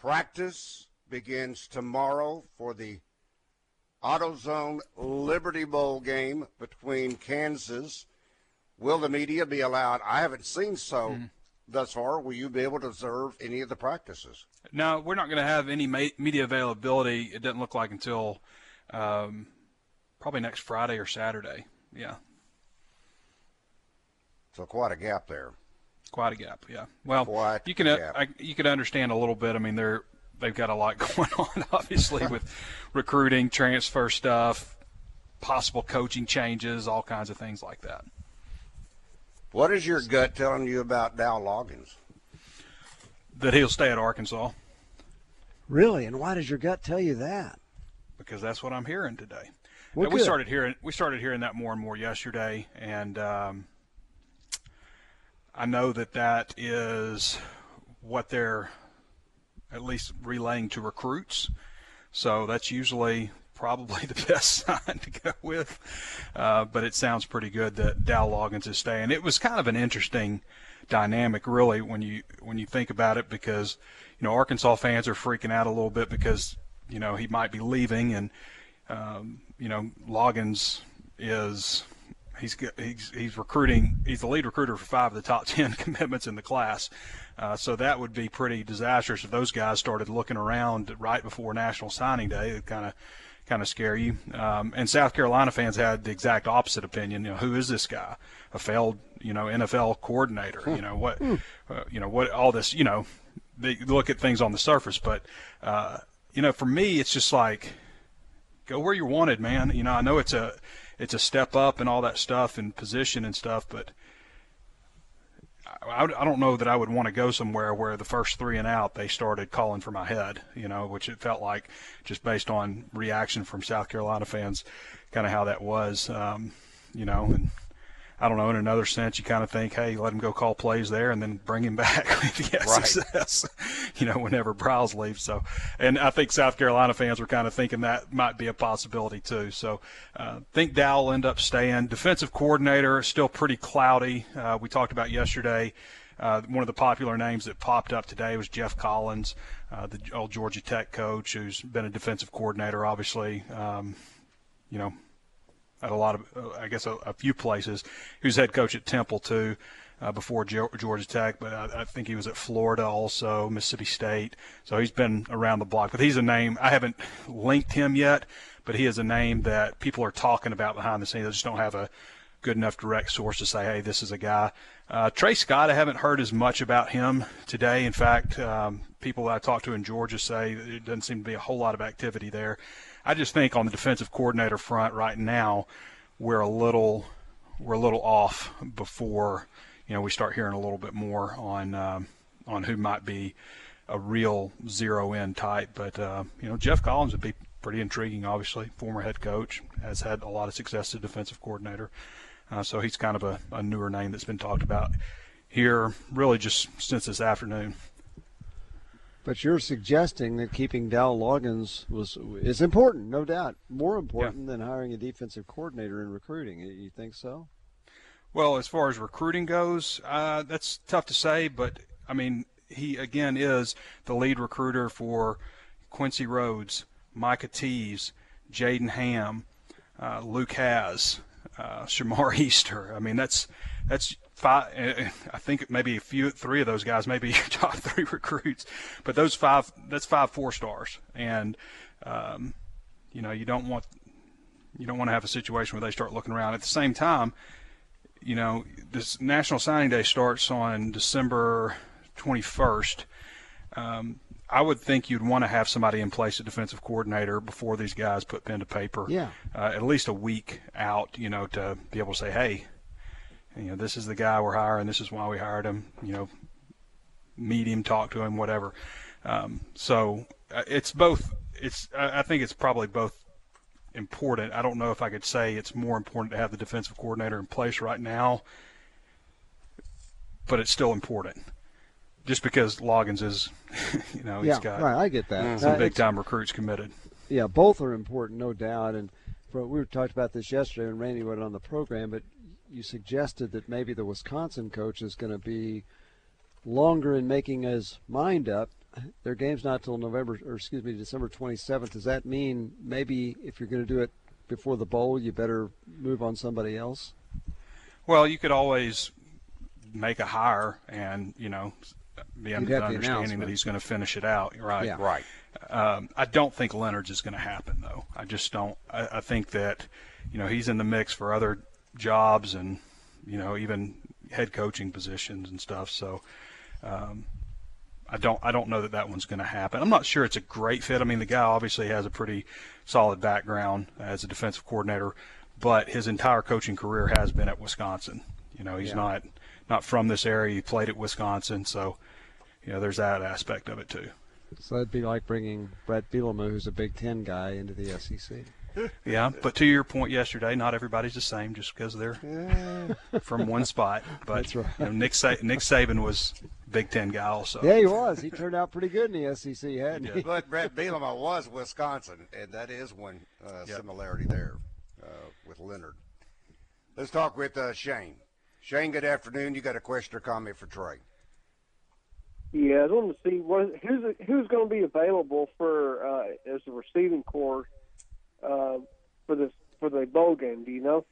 Practice begins tomorrow for the AutoZone Liberty Bowl game between Kansas. Will the media be allowed? I haven't seen so thus far. Will you be able to observe any of the practices? No, we're not going to have any media availability. It doesn't look like until probably next Friday or Saturday. Yeah. So quite a gap there. Quite a gap, yeah. Well, you can understand a little bit. I mean, they've got a lot going on, obviously, with recruiting, transfer stuff, possible coaching changes, all kinds of things like that. What is your gut telling you about Dowell Loggins? That he'll stay at Arkansas. Really? And why does your gut tell you that? Because that's what I'm hearing today. Well, we started hearing that more and more yesterday, and I know that is what they're at least relaying to recruits. So that's usually probably the best sign to go with. But it sounds pretty good that Dowell Loggins is staying. It was kind of an interesting dynamic, really, when you think about it, because Arkansas fans are freaking out a little bit because he might be leaving, and Loggins is. He's recruiting. He's the lead recruiter for 5 of the top 10 commitments in the class. So that would be pretty disastrous if those guys started looking around right before National Signing Day. It kind of scare you. And South Carolina fans had the exact opposite opinion. Who is this guy? A failed, NFL coordinator. What all this. They look at things on the surface, but for me, it's just like go where you're wanted, man. I know it's a step up and all that stuff and position and stuff, but I don't know that I would want to go somewhere where the first 3 and out they started calling for my head, which it felt like just based on reaction from South Carolina fans, kind of how that was, and I don't know, in another sense you kind of think, hey, let him go call plays there and then bring him back if he has success, whenever Browse leaves. So, and I think South Carolina fans were kind of thinking that might be a possibility too. So think Dowell will end up staying. Defensive coordinator is still pretty cloudy. We talked about yesterday. One of the popular names that popped up today was Jeff Collins, the old Georgia Tech coach who's been a defensive coordinator, obviously, at a lot of, I guess, a few places. He was head coach at Temple, too, before Georgia Tech, but I think he was at Florida also, Mississippi State. So he's been around the block. But he's a name. I haven't linked him yet, but he is a name that people are talking about behind the scenes. They just don't have a good enough direct source to say, hey, this is a guy. Trey Scott, I haven't heard as much about him today. In fact, people that I talked to in Georgia say there doesn't seem to be a whole lot of activity there. I just think on the defensive coordinator front right now, we're a little off before we start hearing a little bit more on who might be a real zero-in type. But Jeff Collins would be pretty intriguing. Obviously, former head coach, has had a lot of success as defensive coordinator, so he's kind of a newer name that's been talked about here really just since this afternoon. But you're suggesting that keeping Dowell Loggins is important, no doubt, more important than hiring a defensive coordinator in recruiting. You think so? Well, as far as recruiting goes, that's tough to say. But, I mean, he, again, is the lead recruiter for Quincy Rhodes, Micah Teeves, Jaden Hamm, Luke Haz, Shamar Easter. I mean, that's – 5, I think maybe three of those guys may be your top 3 recruits, but those 5, that's 5 four-stars, and you don't want to have a situation where they start looking around. At the same time, this National Signing Day starts on December 21st. I would think you'd want to have somebody in place, a defensive coordinator, before these guys put pen to paper. Yeah, at least a week out, to be able to say, hey, this is the guy we're hiring. This is why we hired him. Meet him, talk to him, whatever. So it's both. I think it's probably both important. I don't know if I could say it's more important to have the defensive coordinator in place right now, but it's still important. Just because Loggins is, he's got I get that. Some big-time recruits committed. Yeah, both are important, no doubt. And we talked about this yesterday when Randy went on the program, but you suggested that maybe the Wisconsin coach is going to be longer in making his mind up. Their game's not till December 27th. Does that mean maybe if you're going to do it before the bowl, you better move on somebody else? Well, you could always make a hire and, be under the understanding that he's going to finish it out. Right. Yeah. Right. I don't think Leonard's is going to happen, though. I just don't. I think that, he's in the mix for other jobs and, even head coaching positions and stuff. So, I don't know that one's going to happen. I'm not sure it's a great fit. I mean, the guy obviously has a pretty solid background as a defensive coordinator, but his entire coaching career has been at Wisconsin. He's not from this area. He played at Wisconsin, so there's that aspect of it too. So that'd be like bringing Brett Bielema, who's a Big Ten guy, into the SEC. Yeah, but to your point yesterday, not everybody's the same just because they're from one spot. But that's right. Nick Saban was Big Ten guy also. Yeah, he was. He turned out pretty good in the SEC, hadn't he? But Brett Bielema was Wisconsin, and that is one similarity there with Leonard. Let's talk with Shane. Shane, good afternoon. You got a question or comment for Trey? Yeah, I just wanted to see who's going to be available for as the receiving corps for the bowl game. Do you know?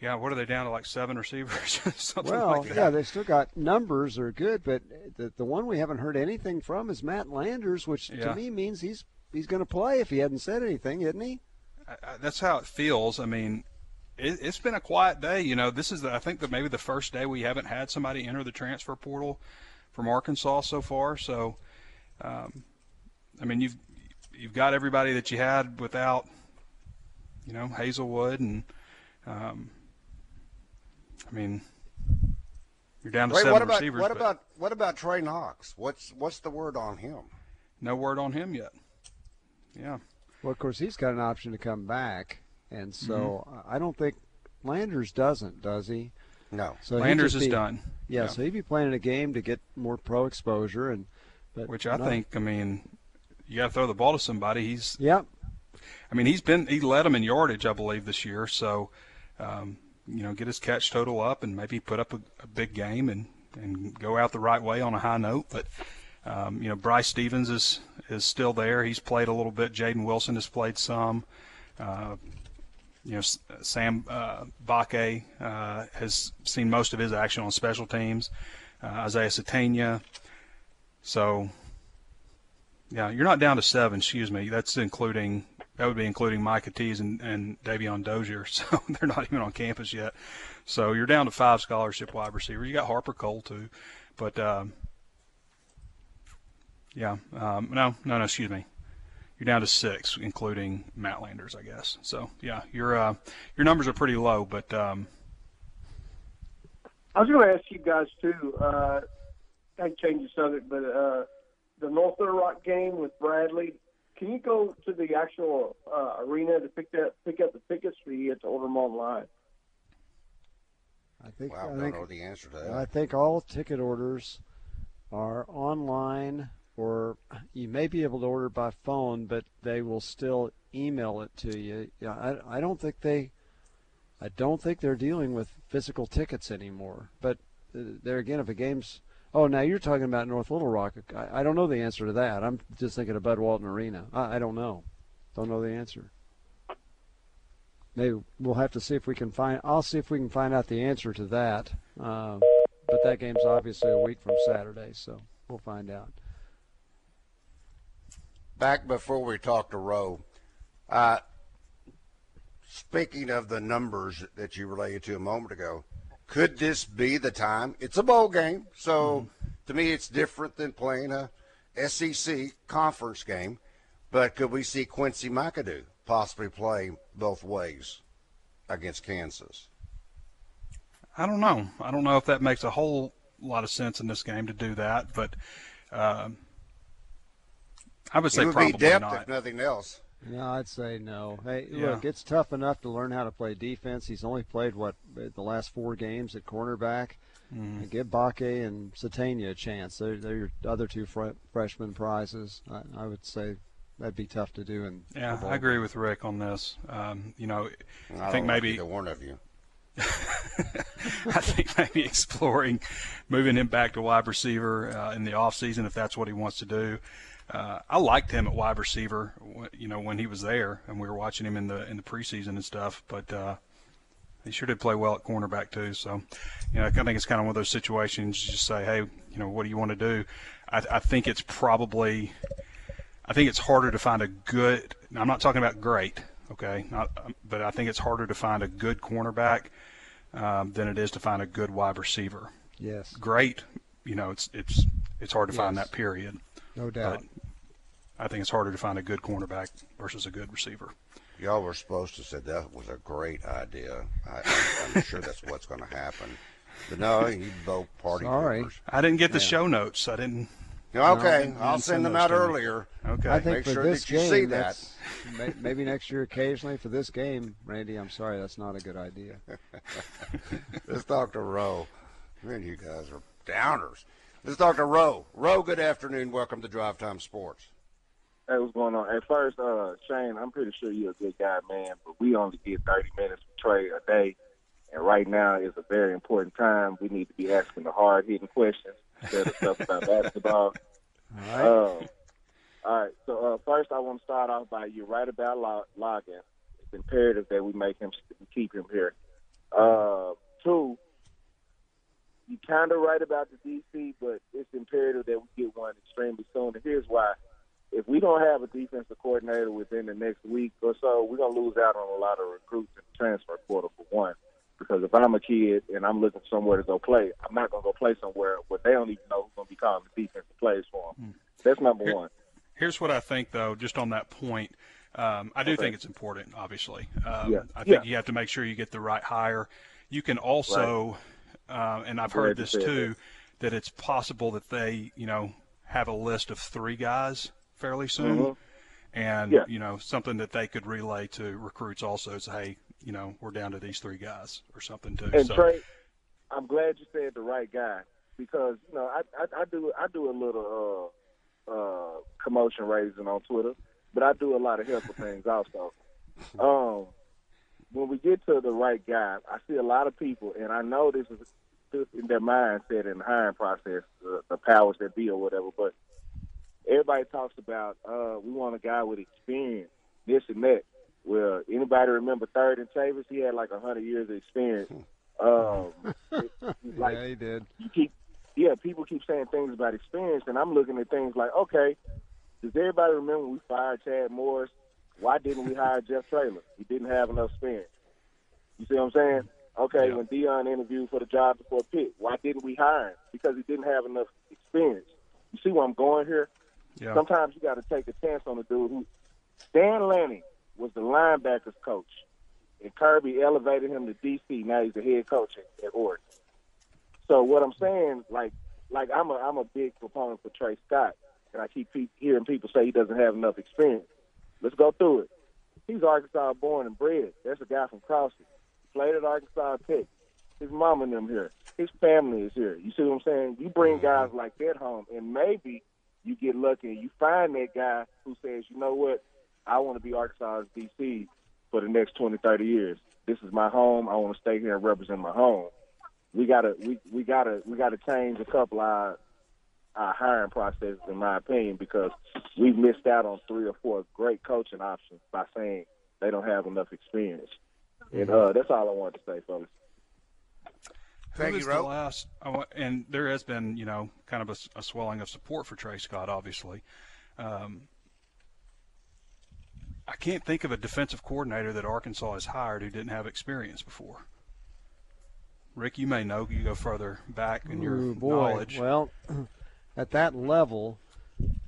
Yeah, what are they down to, like 7 receivers? Something like that. Yeah, they still got numbers are good, but the one we haven't heard anything from is Matt Landers, which to me means he's going to play if he hadn't said anything, isn't he? That's how it feels. I mean, it's been a quiet day. This is, I think, maybe the first day we haven't had somebody enter the transfer portal from Arkansas so far. So, I mean, you've got everybody that you had without, Hazelwood and, I mean, you're down to 7 receivers. What about Trey Knox? What's the word on him? No word on him yet. Yeah. Well, of course, he's got an option to come back, and so I don't think Landers does he? No. So Landers is done. Yeah, so he'd be playing a game to get more pro exposure, which I think, you got to throw the ball to somebody. He led them in yardage, I believe, this year. So, get his catch total up and maybe put up a big game and go out the right way on a high note. But, Bryce Stevens is still there. He's played a little bit. Jaden Wilson has played some. Sam Bakke has seen most of his action on special teams. Isaiah Sategna. So. Yeah, you're not down to 7, excuse me. That would be including Micah Teeves and Davion Dozier, so they're not even on campus yet. So you're down to 5 scholarship wide receivers. You got Harper Cole too, but no, excuse me. You're down to 6, including Matt Landers, I guess. So yeah, your numbers are pretty low, but I was going to ask you guys too. I changed the subject, but. The North Little Rock game with Bradley, can you go to the actual arena to pick up the tickets, or do you have to order them online? I don't know the answer to that. I think all ticket orders are online, or you may be able to order by phone, but they will still email it to you. Yeah, I don't think they're dealing with physical tickets anymore. But there again, if a game's oh, now you're talking about North Little Rock. I don't know the answer to that. I'm just thinking of Bud Walton Arena. I don't know. Don't know the answer. Maybe we'll have to see if we can find – I'll see if we can find out the answer to that. But that game's obviously a week from Saturday, so we'll find out. Back before we talk to Roe, speaking of the numbers that you related to a moment ago, could this be the time? It's a bowl game, so to me it's different than playing a SEC conference game. But could we see Quincy McAdoo possibly play both ways against Kansas? I don't know. I don't know if that makes a whole lot of sense in this game to do that. But I would say probably not. It would be depth if nothing else. No, I'd say no. Hey, look, it's tough enough to learn how to play defense. He's only played, what, the last 4 games at cornerback. Give Bakke and Sategna a chance. They're your other 2 freshman prizes. I would say that'd be tough to do. And yeah, I agree with Rick on this. I think maybe the one of you. I think maybe exploring moving him back to wide receiver in the offseason if that's what he wants to do. I liked him at wide receiver, when he was there, and we were watching him in the preseason and stuff. But he sure did play well at cornerback too. So, I think it's kind of one of those situations. You just say, hey, what do you want to do? I think it's harder to find a good. I'm not talking about great, okay? But I think it's harder to find a good cornerback than it is to find a good wide receiver. Yes. Great, it's hard to find that. Period. No doubt. But I think it's harder to find a good cornerback versus a good receiver. Y'all were supposed to say that was a great idea. I'm sure that's what's going to happen. But no, you both party. Sorry. Members. I didn't get the show notes. I didn't. Okay, I'll send them out earlier. Okay. I think for this game, see that. Maybe next year occasionally. For this game, Randy, I'm sorry, that's not a good idea. Let's talk to Roe. Man, you guys are downers. Let's talk to Roe. Roe, good afternoon. Welcome to Drive Time Sports. Hey, what's going on? At first, Shane, I'm pretty sure you're a good guy, man, but we only get 30 minutes of Trey a day, and right now is a very important time. We need to be asking the hard-hitting questions instead of stuff about basketball. All right. So, first I want to start off by you're right about Loggins. It's imperative that we keep him here. 2, you kind of right about the DC, but it's imperative that we get one extremely soon. And here's why: if we don't have a defensive coordinator within the next week or so, we're gonna lose out on a lot of recruits in the transfer portal. For one, because if I'm a kid and I'm looking somewhere to go play, I'm not gonna go play somewhere where they don't even know who's gonna be calling the defensive plays for them. That's number one. Here's what I think, though, just on that point. I do think it's important. Obviously, I think you have to make sure you get the right hire. You can also. And I've heard this too, that it's possible that they, have a list of 3 guys fairly soon, and something that they could relay to recruits also. Say, hey, we're down to these 3 guys or something too. And so, Trey, I'm glad you said the right guy, because I do a little commotion raising on Twitter, but I do a lot of helpful things also. When we get to the right guy, I see a lot of people, and I know this is in their mindset in the hiring process, the powers that be or whatever, but everybody talks about, we want a guy with experience, this and that. Well, anybody remember Third and Chavis? He had like 100 years of experience. Yeah, he did. People keep saying things about experience, and I'm looking at things like, okay, does everybody remember we fired Chad Morris? Why didn't we hire Jeff Traylor? He didn't have enough experience. You see what I'm saying? Okay, when Dion interviewed for the job before Pitt, why didn't we hire him? Because he didn't have enough experience. You see where I'm going here? Yeah. Sometimes you got to take a chance on a dude who – Stan Lanning was the linebackers coach, and Kirby elevated him to D.C. Now he's the head coach at Oregon. So what I'm saying, like I'm a big proponent for Trey Scott, and I keep hearing people say he doesn't have enough experience. Let's go through it. He's Arkansas born and bred. That's a guy from Crosby. Played at Arkansas Tech. His mom and them here. His family is here. You see what I'm saying? You bring guys like that home, and maybe you get lucky and you find that guy who says, you know what, I want to be Arkansas's DC for the next 20, 30 years. This is my home. I want to stay here and represent my home. We gotta change a couple of our hiring process, in my opinion, because we've missed out on 3 or 4 great coaching options by saying they don't have enough experience. And that's all I wanted to say, folks. Thank you, Roe. And there has been, kind of a swelling of support for Trey Scott, obviously. I can't think of a defensive coordinator that Arkansas has hired who didn't have experience before. Rick, you may know. You go further back in your knowledge. Well, at that level,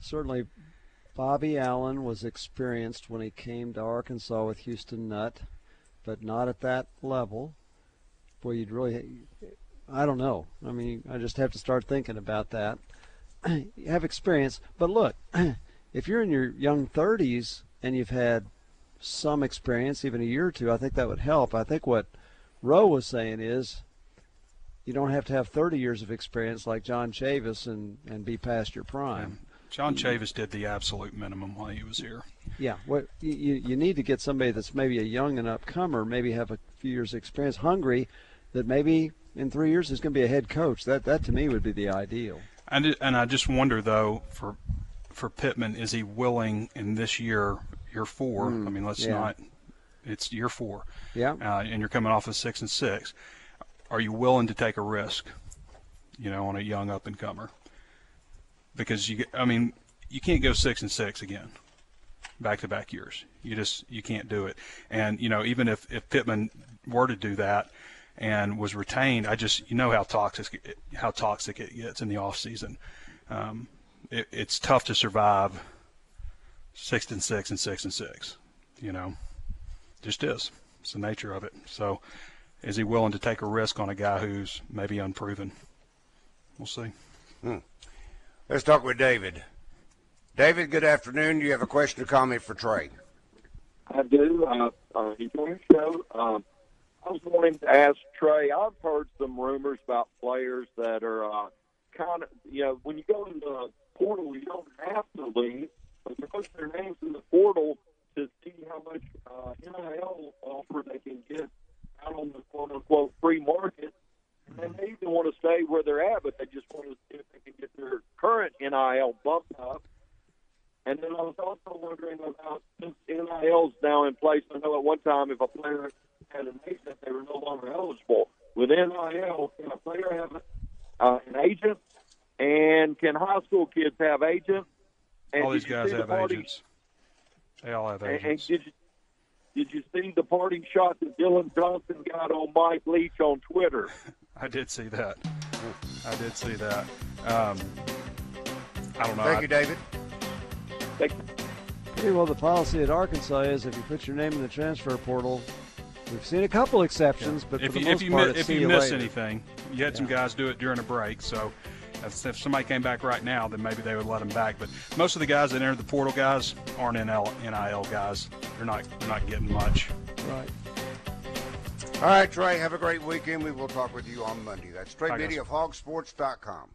certainly Bobby Allen was experienced when he came to Arkansas with Houston Nutt, but not at that level. Boy, you'd really, I don't know. I mean, I just have to start thinking about that. You have experience, but look, if you're in your young 30s and you've had some experience, even a year or two, I think that would help. I think what Roe was saying is you don't have to have 30 years of experience like John Chavis and be past your prime. Yeah. John Chavis did the absolute minimum while he was here. Yeah, what you need to get somebody that's maybe a young and upcomer, maybe have a few years' experience, hungry, that maybe in 3 years is going to be a head coach. That to me would be the ideal. And I just wonder though for Pittman, is he willing in this year four? I mean, let's not. It's year four. Yeah. And you're coming off of 6-6. Are you willing to take a risk? You know, on a young up and comer. Because you can't go 6-6 again, back-to-back years. You can't do it. And even if Pittman were to do that and was retained, I just how toxic it gets in the off season. It's tough to survive 6-6 and 6-6. Just is. It's the nature of it. So, is he willing to take a risk on a guy who's maybe unproven? We'll see. Let's talk with David. David, good afternoon. Do you have a question or comment for Trey? I do. Enjoy the show. I was wanting to ask Trey, I've heard some rumors about players that are kind of, when you go into the portal, you don't have to leave, but you put their names in the portal to see how much NIL offer they can get out on the quote-unquote free market. And they even want to stay where they're at, but they just want to see if they can get their current NIL bumped up. And then I was also wondering about, since NIL's now in place, I know at one time if a player had an agent, they were no longer eligible. With NIL, can a player have an agent? And can high school kids have agents? And all these guys have agents. They all have agents. And did you see the parting shot that Dylan Johnson got on Mike Leach on Twitter? I did see that. I don't know. Thank you, David. Thank you. Well, the policy at Arkansas is if you put your name in the transfer portal, we've seen a couple exceptions, but for the most part, it's see you later. If you miss anything, you had some guys do it during a break, so if somebody came back right now, then maybe they would let them back. But most of the guys that entered the portal guys aren't NIL guys. They're not getting much. Right. All right, Trey, have a great weekend. We will talk with you on Monday. That's Trey Biddy of hogsports.com.